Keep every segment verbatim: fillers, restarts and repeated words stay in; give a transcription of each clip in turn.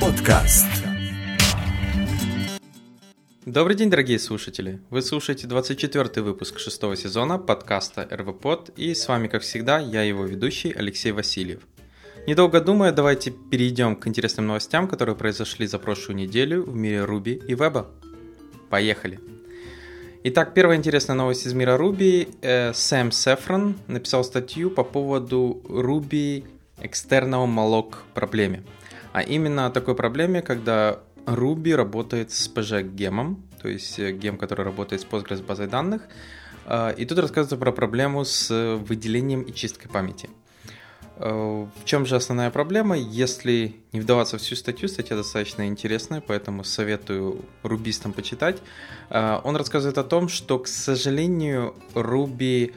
Подкаст. Добрый день, дорогие слушатели! Вы слушаете двадцать четвёртый выпуск шестого сезона подкаста эр ви под, и с вами, как всегда, я, его ведущий, Алексей Васильев. Недолго думая, давайте перейдем к интересным новостям, которые произошли за прошлую неделю в мире Ruby и веба. Поехали! Итак, первая интересная новость из мира Ruby. Э, Sam Saffron написал статью по поводу Ruby External Malloc проблеме. А именно о такой проблеме, когда Ruby работает с pg-гемом, то есть гем, который работает с Postgres базой данных. Э, и тут рассказывается про проблему с выделением и чисткой памяти. Э, в чем же основная проблема? Если не вдаваться в всю статью, статья достаточно интересная, поэтому советую рубистам почитать. Э, он рассказывает о том, что, к сожалению, Ruby,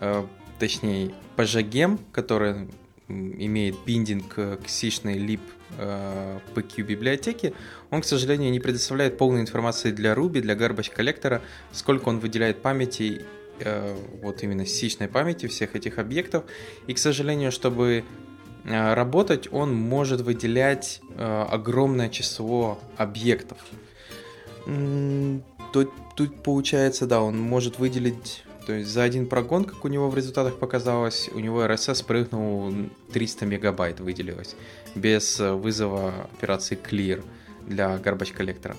э, точнее pg-гем, который имеет биндинг к сишной libpq библиотеке, он, к сожалению, не предоставляет полной информации для Ruby, для Garbage Collector, сколько он выделяет памяти, вот именно сишной памяти всех этих объектов. И, к сожалению, чтобы работать, он может выделять огромное число объектов. Тут, тут получается, да, он может выделить... То есть за один прогон, как у него в результатах показалось, у него эр эс эс прыгнул триста мегабайт, выделилось, без вызова операции clear для garbage коллектора.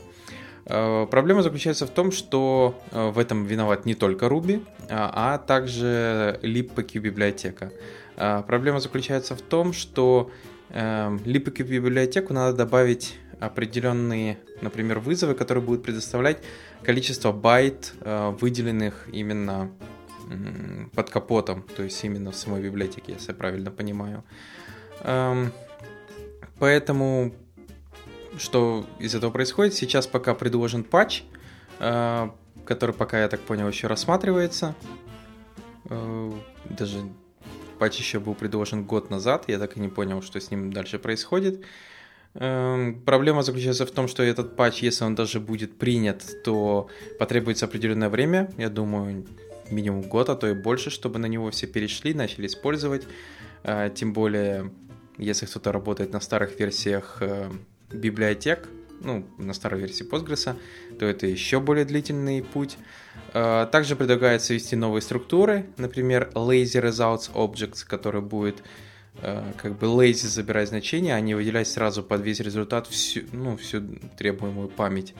Проблема заключается в том, что в этом виноват не только Ruby, а также libpq библиотека. Проблема заключается в том, что libpq библиотеку надо добавить определенные, например, вызовы, которые будут предоставлять количество байт, выделенных именно под капотом, то есть именно в самой библиотеке, если я правильно понимаю. Поэтому что из этого происходит? Сейчас пока предложен патч, который пока, я так понял, еще рассматривается. Даже патч еще был предложен год назад, я так и не понял, что с ним дальше происходит. Проблема заключается в том, что этот патч, если он даже будет принят, то потребуется определенное время, я думаю, минимум год, а то и больше, чтобы на него все перешли, начали использовать. Тем более, если кто-то работает на старых версиях библиотек, ну, на старой версии Postgres, то это еще более длительный путь. Также предлагается ввести новые структуры, например, lazy results objects, который будет как бы lazy забирать значения, а не выделять сразу под весь результат всю, ну, всю требуемую память.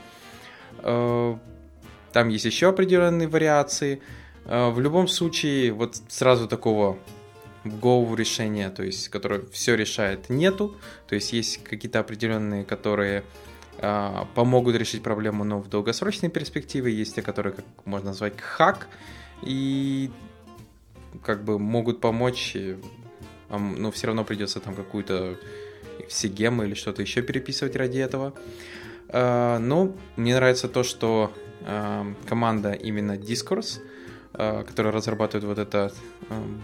Там есть еще определенные вариации. В любом случае, вот сразу такого go решения, то есть, которое все решает, нету. То есть есть какие-то определенные, которые помогут решить проблему, но в долгосрочной перспективе. Есть те, которые, как можно назвать, хак, и как бы могут помочь, но все равно придется там какую-то все гемы или что-то еще переписывать ради этого. Но мне нравится то, что команда именно Discourse, которая разрабатывает вот эту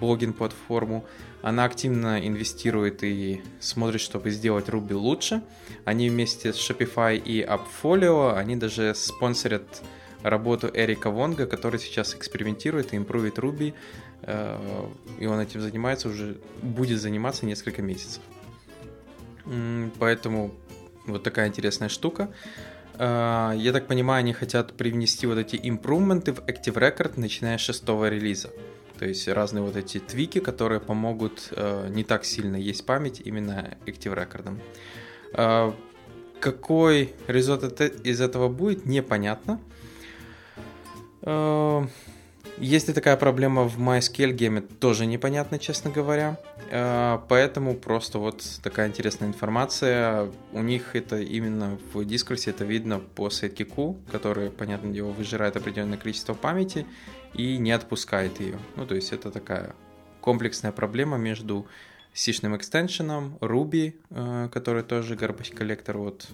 блогинг-платформу, она активно инвестирует и смотрит, чтобы сделать Ruby лучше. Они вместе с Shopify и AppFolio, они даже спонсорят работу Эрика Вонга, который сейчас экспериментирует и импровит Ruby, и он этим занимается уже, будет заниматься несколько месяцев. Поэтому вот такая интересная штука. Я так понимаю, они хотят привнести вот эти импрувменты в Active Record, начиная с шестого релиза. То есть разные вот эти твики, которые помогут не так сильно есть память именно Active Record. Какой результат из этого будет, непонятно. Есть ли такая проблема в MySQL-геме, тоже непонятно, честно говоря. Поэтому просто вот такая интересная информация. У них это именно в дискурсе, это видно по Sidekiq, который, понятное дело, выжирает определенное количество памяти и не отпускает ее. Ну, то есть это такая комплексная проблема между сишным экстеншеном, Ruby, который тоже garbage collector, вот,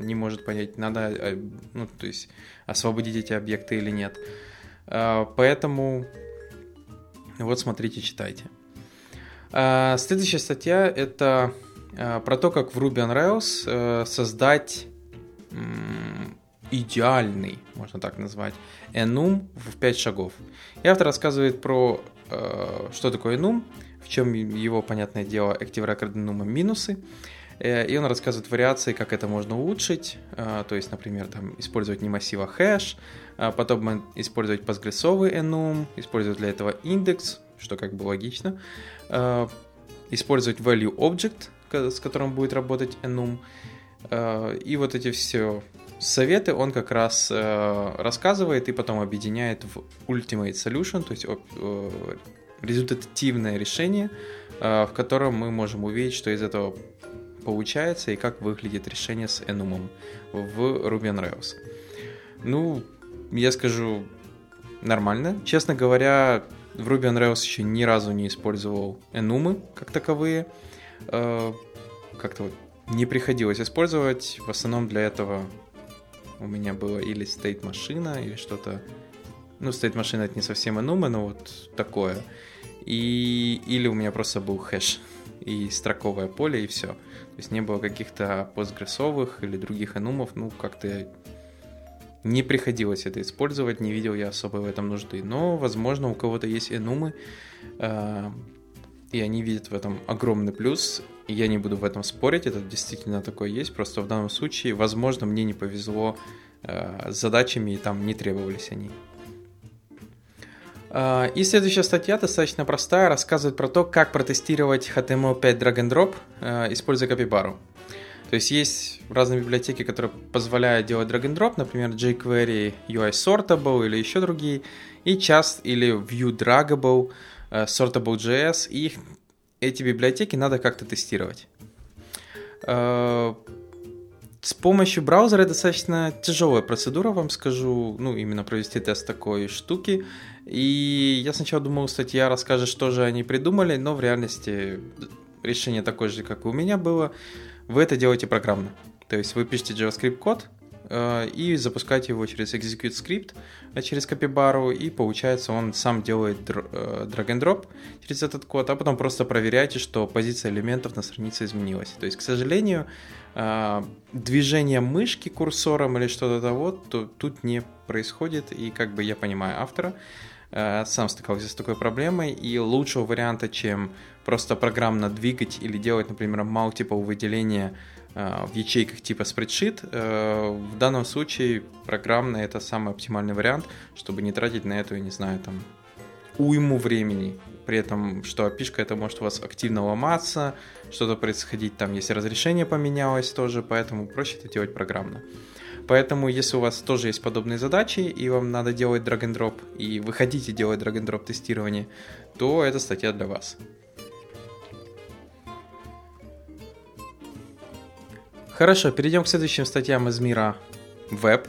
не может понять, надо, ну, то есть освободить эти объекты или нет. Поэтому вот смотрите, читайте. Следующая статья — это про то, как в Ruby on Rails создать идеальный, можно так назвать, enum в пять шагов. И автор рассказывает про что такое enum, в чем его, понятное дело, Active Record enum минусы. И он рассказывает вариации, как это можно улучшить. То есть, например, там, использовать не массив, а хэш. Потом использовать postgres-овый enum. Использовать для этого индекс, что как бы логично. Использовать value object, с которым будет работать enum. И вот эти все советы он как раз рассказывает и потом объединяет в ultimate solution, то есть результативное решение, в котором мы можем увидеть, что из этого получается и как выглядит решение с enum в Ruby on Rails. Ну, я скажу, нормально. Честно говоря, в Ruby on Rails еще ни разу не использовал enum как таковые. Как-то вот не приходилось использовать. В основном для этого у меня было или state машина, или что-то. Ну, state машина это не совсем enum, но вот такое. И... Или у меня просто был хэш и строковое поле, и все. То есть не было каких-то постгрессовых или других enum'ов. Ну, как-то не приходилось это использовать, не видел я особой в этом нужды. Но, возможно, у кого-то есть enum'ы, э- и они видят в этом огромный плюс. И я не буду в этом спорить, это действительно такое есть. Просто в данном случае, возможно, мне не повезло э- с задачами, и там не требовались они. И следующая статья достаточно простая, рассказывает про то, как протестировать эйч ти эм эль пять drag-and-drop, используя капибару. То есть есть разные библиотеки, которые позволяют делать drag-and-drop, например, jQuery ю ай Sortable или еще другие, и Just или ViewDraggable, Sortable.js, и их, эти библиотеки надо как-то тестировать. С помощью браузера достаточно тяжелая процедура, вам скажу, ну, именно провести тест такой штуки. И я сначала думал, статья расскажет, что же они придумали, но в реальности решение такое же, как и у меня было. Вы это делаете программно. То есть вы пишете JavaScript-код э, и запускаете его через execute script, а через капибару, и получается он сам делает др- э, drag-and-drop через этот код, а потом просто проверяете, что позиция элементов на странице изменилась. То есть, к сожалению, э, движение мышки курсором или что-то того то, тут не происходит, и как бы я понимаю автора, сам стыкался с такой проблемой, и лучшего варианта, чем просто программно двигать или делать, например, multiple выделения в ячейках типа spreadsheet, в данном случае программно это самый оптимальный вариант, чтобы не тратить на эту, я не знаю, там, уйму времени. При этом, что эй пи ай-шка это может у вас активно ломаться, что-то происходить там, если разрешение поменялось тоже, поэтому проще это делать программно. Поэтому, если у вас тоже есть подобные задачи, и вам надо делать drag-and-drop, и вы хотите делать drag-and-drop тестирование, то эта статья для вас. Хорошо, перейдем к следующим статьям из мира веб.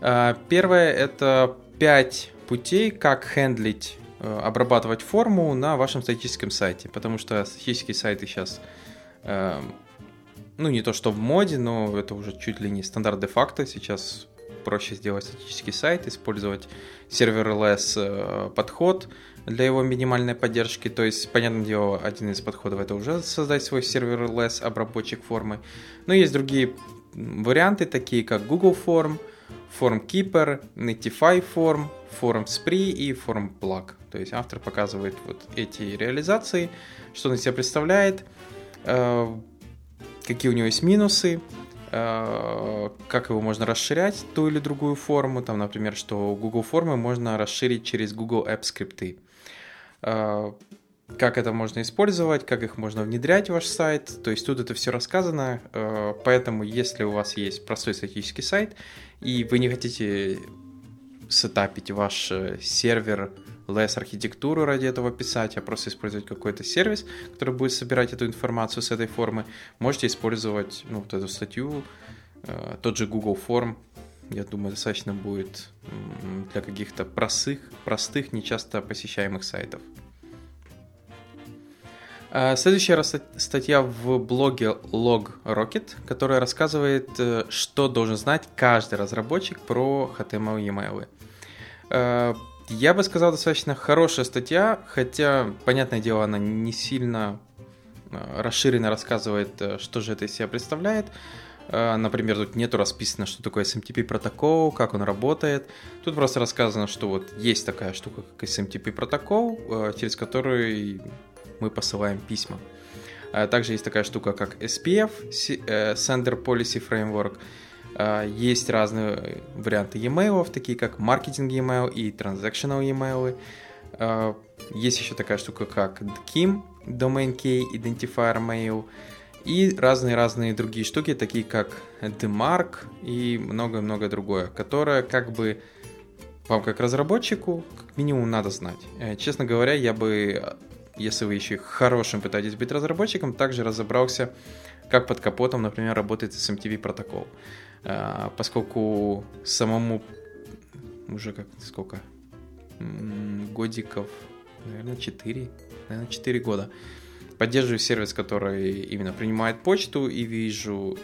Первое – это пять путей, как хендлить, обрабатывать форму на вашем статическом сайте, потому что статические сайты сейчас... Ну, не то что в моде, но это уже чуть ли не стандарт де-факто. Сейчас проще сделать статический сайт, использовать serverless подход для его минимальной поддержки. То есть, понятное дело, один из подходов это уже создать свой serverless обработчик формы. Но есть другие варианты, такие как Google Form, Form Keeper, Notify Form, Formspree и Form Plug. То есть автор показывает вот эти реализации, что он из себя представляет, какие у него есть минусы, э, как его можно расширять, ту или другую форму. Там, например, что Google формы можно расширить через Google App скрипты. Э, как это можно использовать, как их можно внедрять в ваш сайт. То есть тут это все рассказано. Э, поэтому, если у вас есть простой статический сайт, и вы не хотите сетапить ваш сервер, лес архитектуру ради этого писать, а просто использовать какой-то сервис, который будет собирать эту информацию с этой формы, можете использовать, ну, вот эту статью, э, тот же Google Form, я думаю, достаточно будет для каких-то простых, простых, нечасто посещаемых сайтов. Э, следующая статья в блоге LogRocket, которая рассказывает, что должен знать каждый разработчик про эйч ти эм эль и e-mail. Э, Я бы сказал, достаточно хорошая статья, хотя, понятное дело, она не сильно расширенно рассказывает, что же это из себя представляет. Например, тут нету расписано, что такое эс эм ти пи протокол, как он работает. Тут просто рассказано, что вот есть такая штука, как эс эм ти пи протокол, через который мы посылаем письма. Также есть такая штука, как эс пи эф, Sender Policy Framework. Есть разные варианты e-mail, такие как маркетинг e-mail и transactional e-mail. Есть еще такая штука, как ким, Domain Key, Identifier Mail. И разные-разные другие штуки, такие как DMARC и многое-многое другое, которое как бы вам, как разработчику, как минимум надо знать. Честно говоря, я бы, если вы еще хорошим пытаетесь быть разработчиком, также разобрался, как под капотом, например, работает эс эм ти пи протокол. Поскольку самому уже как сколько? Годиков, наверное, четыре. Наверное, четыре года. Поддерживаю сервис, который именно принимает почту, и вижу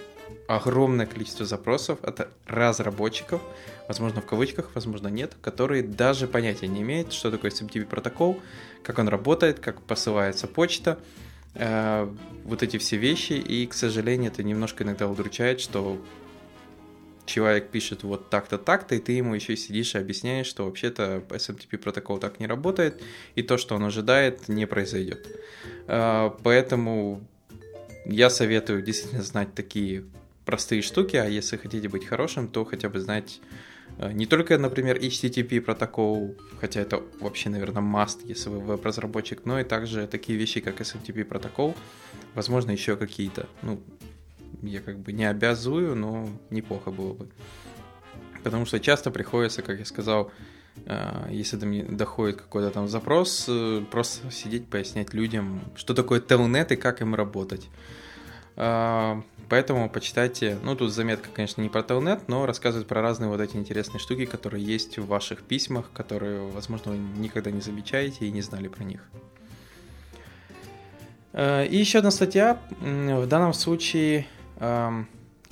огромное количество запросов от разработчиков, возможно, в кавычках, возможно, нет, которые даже понятия не имеют, что такое эс эм ти пи протокол, как он работает, как посылается почта, э, вот эти все вещи. И, к сожалению, это немножко иногда удручает, что человек пишет вот так-то, так-то, и ты ему еще сидишь и объясняешь, что вообще-то эс эм ти пи протокол так не работает, и то, что он ожидает, не произойдет. Поэтому я советую действительно знать такие простые штуки, а если хотите быть хорошим, то хотя бы знать не только, например, эйч ти ти пи протокол, хотя это вообще, наверное, must, если вы веб-разработчик, но и также такие вещи, как эс эм ти пи протокол, возможно, еще какие-то, ну, я как бы не обязую, но неплохо было бы. Потому что часто приходится, как я сказал, если до меня доходит какой-то там запрос, просто сидеть, пояснять людям, что такое Telnet и как им работать. Поэтому почитайте, ну тут заметка, конечно, не про Telnet, но рассказывает про разные вот эти интересные штуки, которые есть в ваших письмах, которые, возможно, вы никогда не замечаете и не знали про них. И еще одна статья, в данном случае...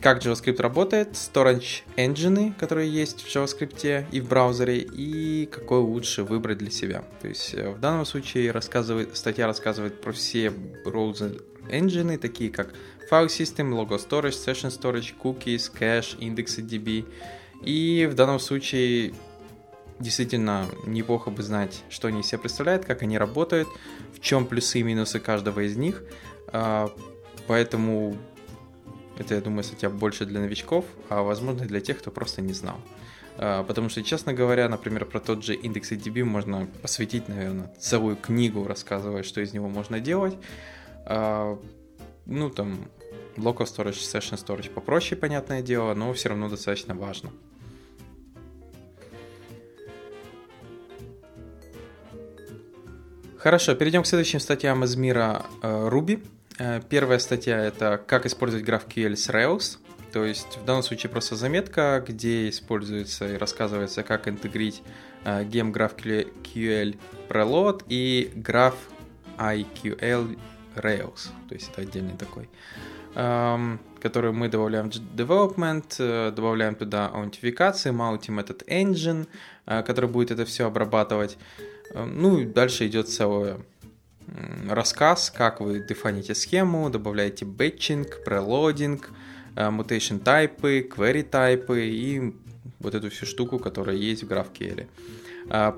как JavaScript работает, Storage Engine, которые есть в JavaScript и в браузере, и какой лучше выбрать для себя. То есть в данном случае рассказывает, статья рассказывает про все browser engine, такие как File System, Local Storage, Session Storage, Cookies, Cache, IndexedDB. И в данном случае действительно неплохо бы знать, что они из себя представляют, как они работают, в чем плюсы и минусы каждого из них. Поэтому... это, я думаю, статья больше для новичков, а, возможно, для тех, кто просто не знал. Потому что, честно говоря, например, про тот же IndexedDB можно посвятить, наверное, целую книгу, рассказывая, что из него можно делать. Ну, там, Local Storage, Session Storage попроще, понятное дело, но все равно достаточно важно. Хорошо, перейдем к следующим статьям из мира Ruby. Первая статья – это «Как использовать GraphQL с Rails». То есть в данном случае просто заметка, где используется и рассказывается, как интегрить gem GraphQL Preload и GraphQL Rails. То есть это отдельный такой, который мы добавляем в development, добавляем туда аутентификации, маунтим этот engine, который будет это все обрабатывать. Ну и дальше идет целое... рассказ, как вы дефините схему, добавляете бэтчинг, прелодинг, mutation тайпы, query тайпы и вот эту всю штуку, которая есть в GraphQL.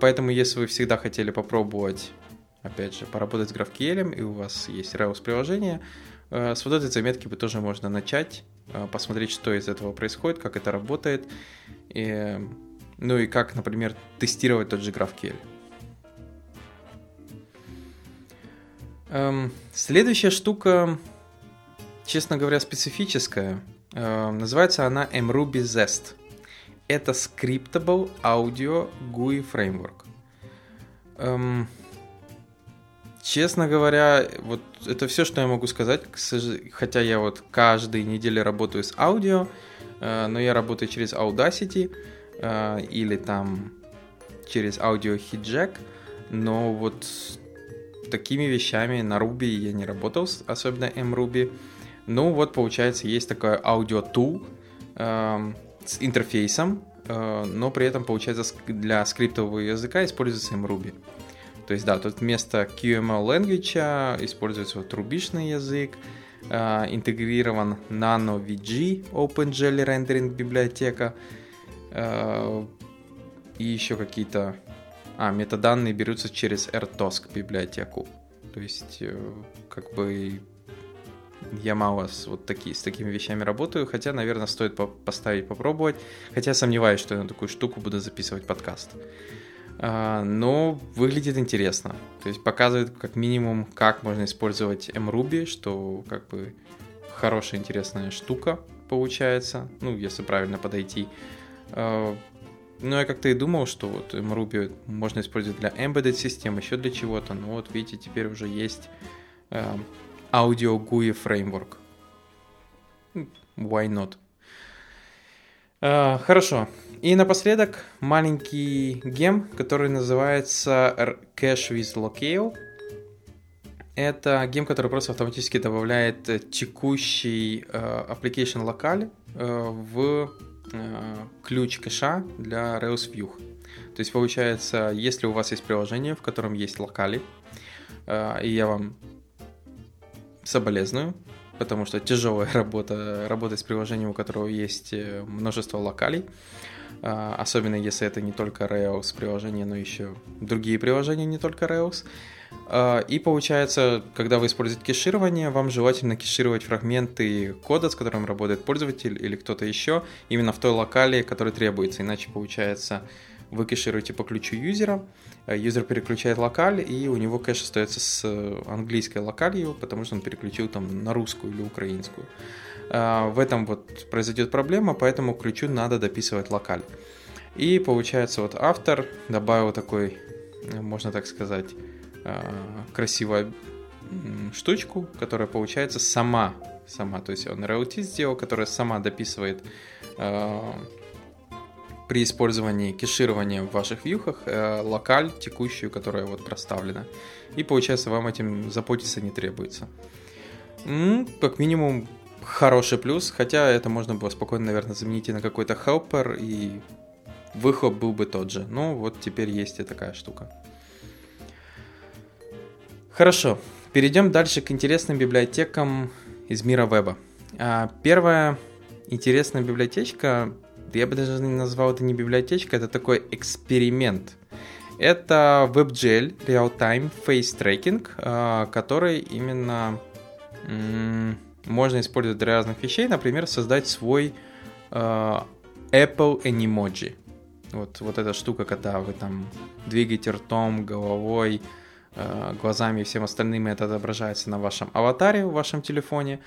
Поэтому, если вы всегда хотели попробовать, опять же, поработать с GraphQL, и у вас есть Rails приложение, с вот этой заметки вы тоже можно начать, посмотреть, что из этого происходит, как это работает, и, ну и как, например, тестировать тот же GraphQL. Следующая штука, честно говоря, специфическая. Называется она mRuby Zest. Это Scriptable Audio джи ю ай Framework. Честно говоря, вот это все, что я могу сказать. Хотя я вот каждую неделю работаю с аудио, но я работаю через Audacity или там через Audio Hijack. Но вот... такими вещами на Ruby я не работал, особенно mRuby. Ну вот, получается, есть такой аудио-тул э, с интерфейсом, э, но при этом, получается, для скриптового языка используется mRuby. То есть, да, тут вместо кью эм эл language используется вот рубишный язык, э, интегрирован NanoVG, OpenGL рендеринг библиотека, э, и еще какие-то... А, метаданные берутся через AirTosk библиотеку. То есть, как бы, я мало с, вот таки, с такими вещами работаю, хотя, наверное, стоит по- поставить, попробовать, хотя сомневаюсь, что я на такую штуку буду записывать подкаст. А, но выглядит интересно, то есть показывает как минимум, как можно использовать mRuby, что как бы хорошая, интересная штука получается, ну, если правильно подойти. А, ну, я как-то и думал, что вот mRuby можно использовать для embedded систем, еще для чего-то, но вот видите, теперь уже есть... А, Audio джи ю ай Framework. Why not? Uh, хорошо. И напоследок маленький гем, который называется Cache with Locale. Это гем, который просто автоматически добавляет текущий uh, application locale uh, в uh, ключ кэша для Rails View. То есть получается, если у вас есть приложение, в котором есть локали, uh, и я вам соболезную, потому что тяжелая работа, работать с приложением, у которого есть множество локалей, особенно если это не только Rails приложение, но еще другие приложения, не только Rails. И получается, когда вы используете кеширование, вам желательно кешировать фрагменты кода, с которым работает пользователь или кто-то еще, именно в той локали, которая требуется, иначе получается... Вы кэшируете по ключу юзера, юзер переключает локаль, и у него кэш остается с английской локалью, потому что он переключил там на русскую или украинскую. В этом вот произойдет проблема, поэтому ключу надо дописывать локаль. И получается, вот автор добавил такой, можно так сказать, красивую штучку, которая получается сама, сама, то есть он royalty сделал, которая сама дописывает при использовании кеширования в ваших вьюхах э, локаль текущую, которая вот проставлена. И получается, вам этим заботиться не требуется. М-м, как минимум, хороший плюс, хотя это можно было спокойно, наверное, заменить и на какой-то helper, и выхлоп был бы тот же. Ну, вот теперь есть и такая штука. Хорошо, перейдем дальше к интересным библиотекам из мира веба. А, первая интересная библиотечка... Я бы даже не назвал это не библиотечка, это такой эксперимент. Это WebGL, Real-Time Face Tracking, который именно м- можно использовать для разных вещей. Например, создать свой э, Apple Animoji. Вот, вот эта штука, когда вы там двигаете ртом, головой, э, глазами и всем остальным, это отображается на вашем аватаре, в вашем телефоне.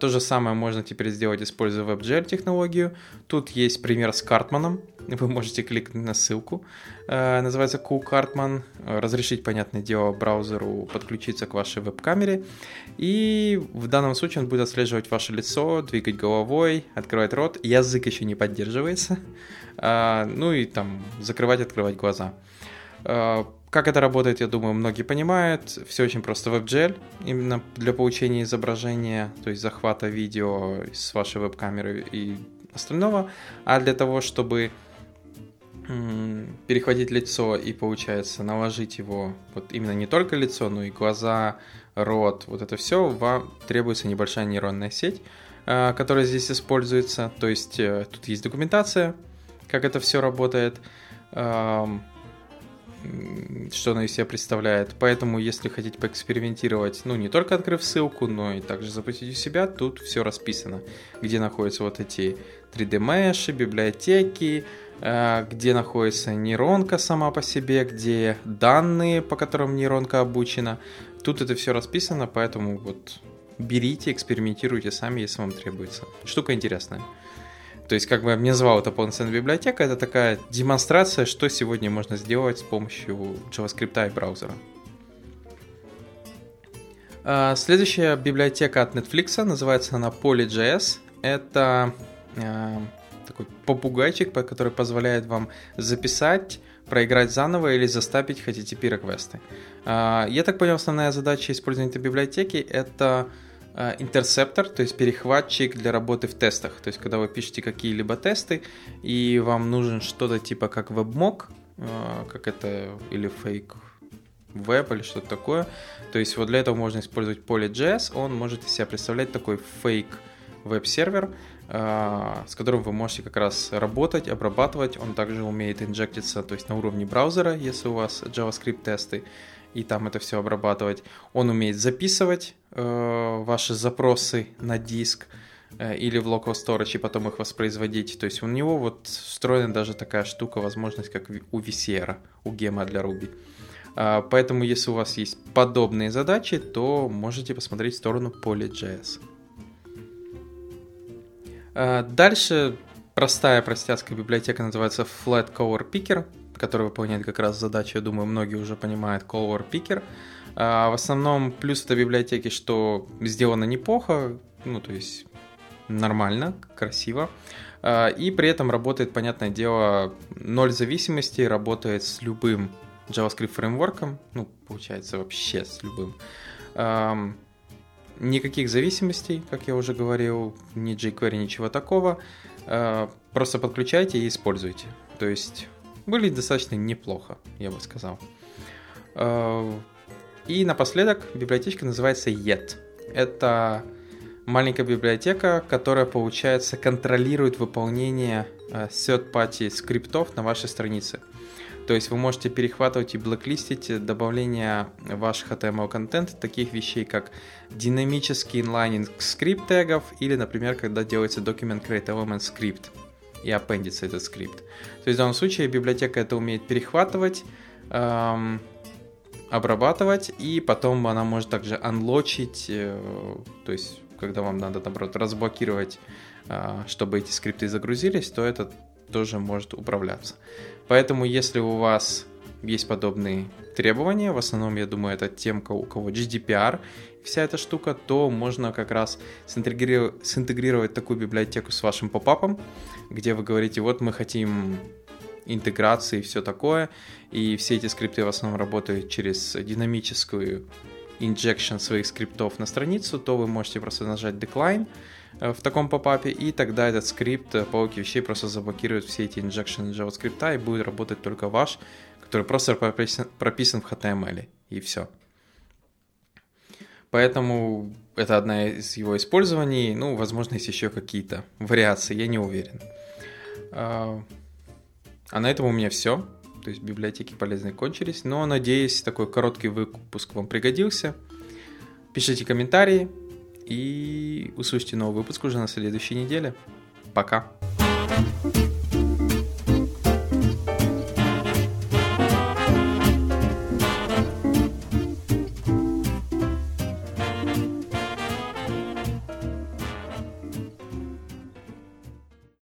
То же самое можно теперь сделать, используя WebGL технологию. Тут есть пример с Cartman. Вы можете кликнуть на ссылку. Называется Cool Cartman. Разрешить, понятное дело, браузеру подключиться к вашей веб-камере. И в данном случае он будет отслеживать ваше лицо, двигать головой, открывать рот. Язык еще не поддерживается. Ну и там закрывать, открывать глаза. Как это работает, я думаю, многие понимают. Все очень просто. WebGL именно для получения изображения, то есть захвата видео с вашей веб-камеры и остального. А для того, чтобы перехватить лицо и, получается, наложить его, вот именно не только лицо, но и глаза, рот, вот это все, вам требуется небольшая нейронная сеть, которая здесь используется. То есть тут есть документация, как это все работает, что она из себя представляет. Поэтому, если хотите поэкспериментировать, ну, не только открыв ссылку, но и также запустить у себя, тут все расписано, где находятся вот эти три дэ-меши, библиотеки, где находится нейронка сама по себе, где данные, по которым нейронка обучена. Тут это все расписано, поэтому вот берите, экспериментируйте сами, если вам требуется. Штука интересная. То есть, как бы я не назвал это полноценная библиотека, это такая демонстрация, что сегодня можно сделать с помощью JavaScript и браузера. Следующая библиотека от Netflix, называется она Polly.js. Это э, такой попугайчик, который позволяет вам записать, проиграть заново или застапить эйч ти ти пи-реквесты. Э, я так понял, основная задача использования этой библиотеки – это... интерсептор, то есть перехватчик для работы в тестах. То есть, когда вы пишете какие-либо тесты, и вам нужен что-то типа как WebMock, как это, или Fake Web, или что-то такое. То есть, вот для этого можно использовать Polly.js. Он может из себя представлять такой Fake Web-сервер, с которым вы можете как раз работать, обрабатывать. Он также умеет инжектиться, то есть на уровне браузера, если у вас JavaScript-тесты. и там это все обрабатывать. Он умеет записывать э, ваши запросы на диск э, или в Local Storage и потом их воспроизводить. То есть у него вот встроена даже такая штука, возможность, как у ви си ар, у гема для Ruby. Э, поэтому если у вас есть подобные задачи, то можете посмотреть в сторону Polly.js. Э, дальше простая простяцкая библиотека называется Flat Color Picker, который выполняет как раз задачу, я думаю, многие уже понимают, Color Picker. А в основном плюс этой библиотеки, что сделано неплохо, ну, то есть нормально, красиво, а, и при этом работает, понятное дело, ноль зависимостей, работает с любым JavaScript фреймворком, ну, получается, вообще с любым. А, никаких зависимостей, как я уже говорил, ни jQuery, ничего такого, а, просто подключайте и используйте, то есть... Выглядит достаточно неплохо, я бы сказал. И напоследок библиотечка называется Yet. Это маленькая библиотека, которая, получается, контролирует выполнение third-party скриптов на вашей странице. То есть вы можете перехватывать и блэклистить добавление ваших эйч ти эм эл-контента, таких вещей, как динамический инлайнинг скрипт-тегов или, например, когда делается document create element script. И аппендится этот скрипт. То есть в данном случае библиотека это умеет перехватывать, эм, обрабатывать, и потом она может также анлочить, э, то есть когда вам надо, наоборот, разблокировать, э, чтобы эти скрипты загрузились, то это тоже может управляться. Поэтому если у вас есть подобные требования, в основном, я думаю, это тем, у кого джи ди пи ар, вся эта штука, то можно как раз синтегрировать, синтегрировать такую библиотеку с вашим попапом, где вы говорите, вот мы хотим интеграции и все такое, и все эти скрипты в основном работают через динамическую инжекшн своих скриптов на страницу, то вы можете просто нажать Decline в таком попапе, и тогда этот скрипт по логике вещей просто заблокирует все эти инжекшены JavaScript, и будет работать только ваш, который просто прописан, прописан в эйч ти эм эл, и все. Поэтому это одна из его использований. Ну, возможно, есть еще какие-то вариации, я не уверен. А на этом у меня все. То есть библиотеки полезные кончились. Но, надеюсь, такой короткий выпуск вам пригодился. Пишите комментарии и услышите новый выпуск уже на следующей неделе. Пока!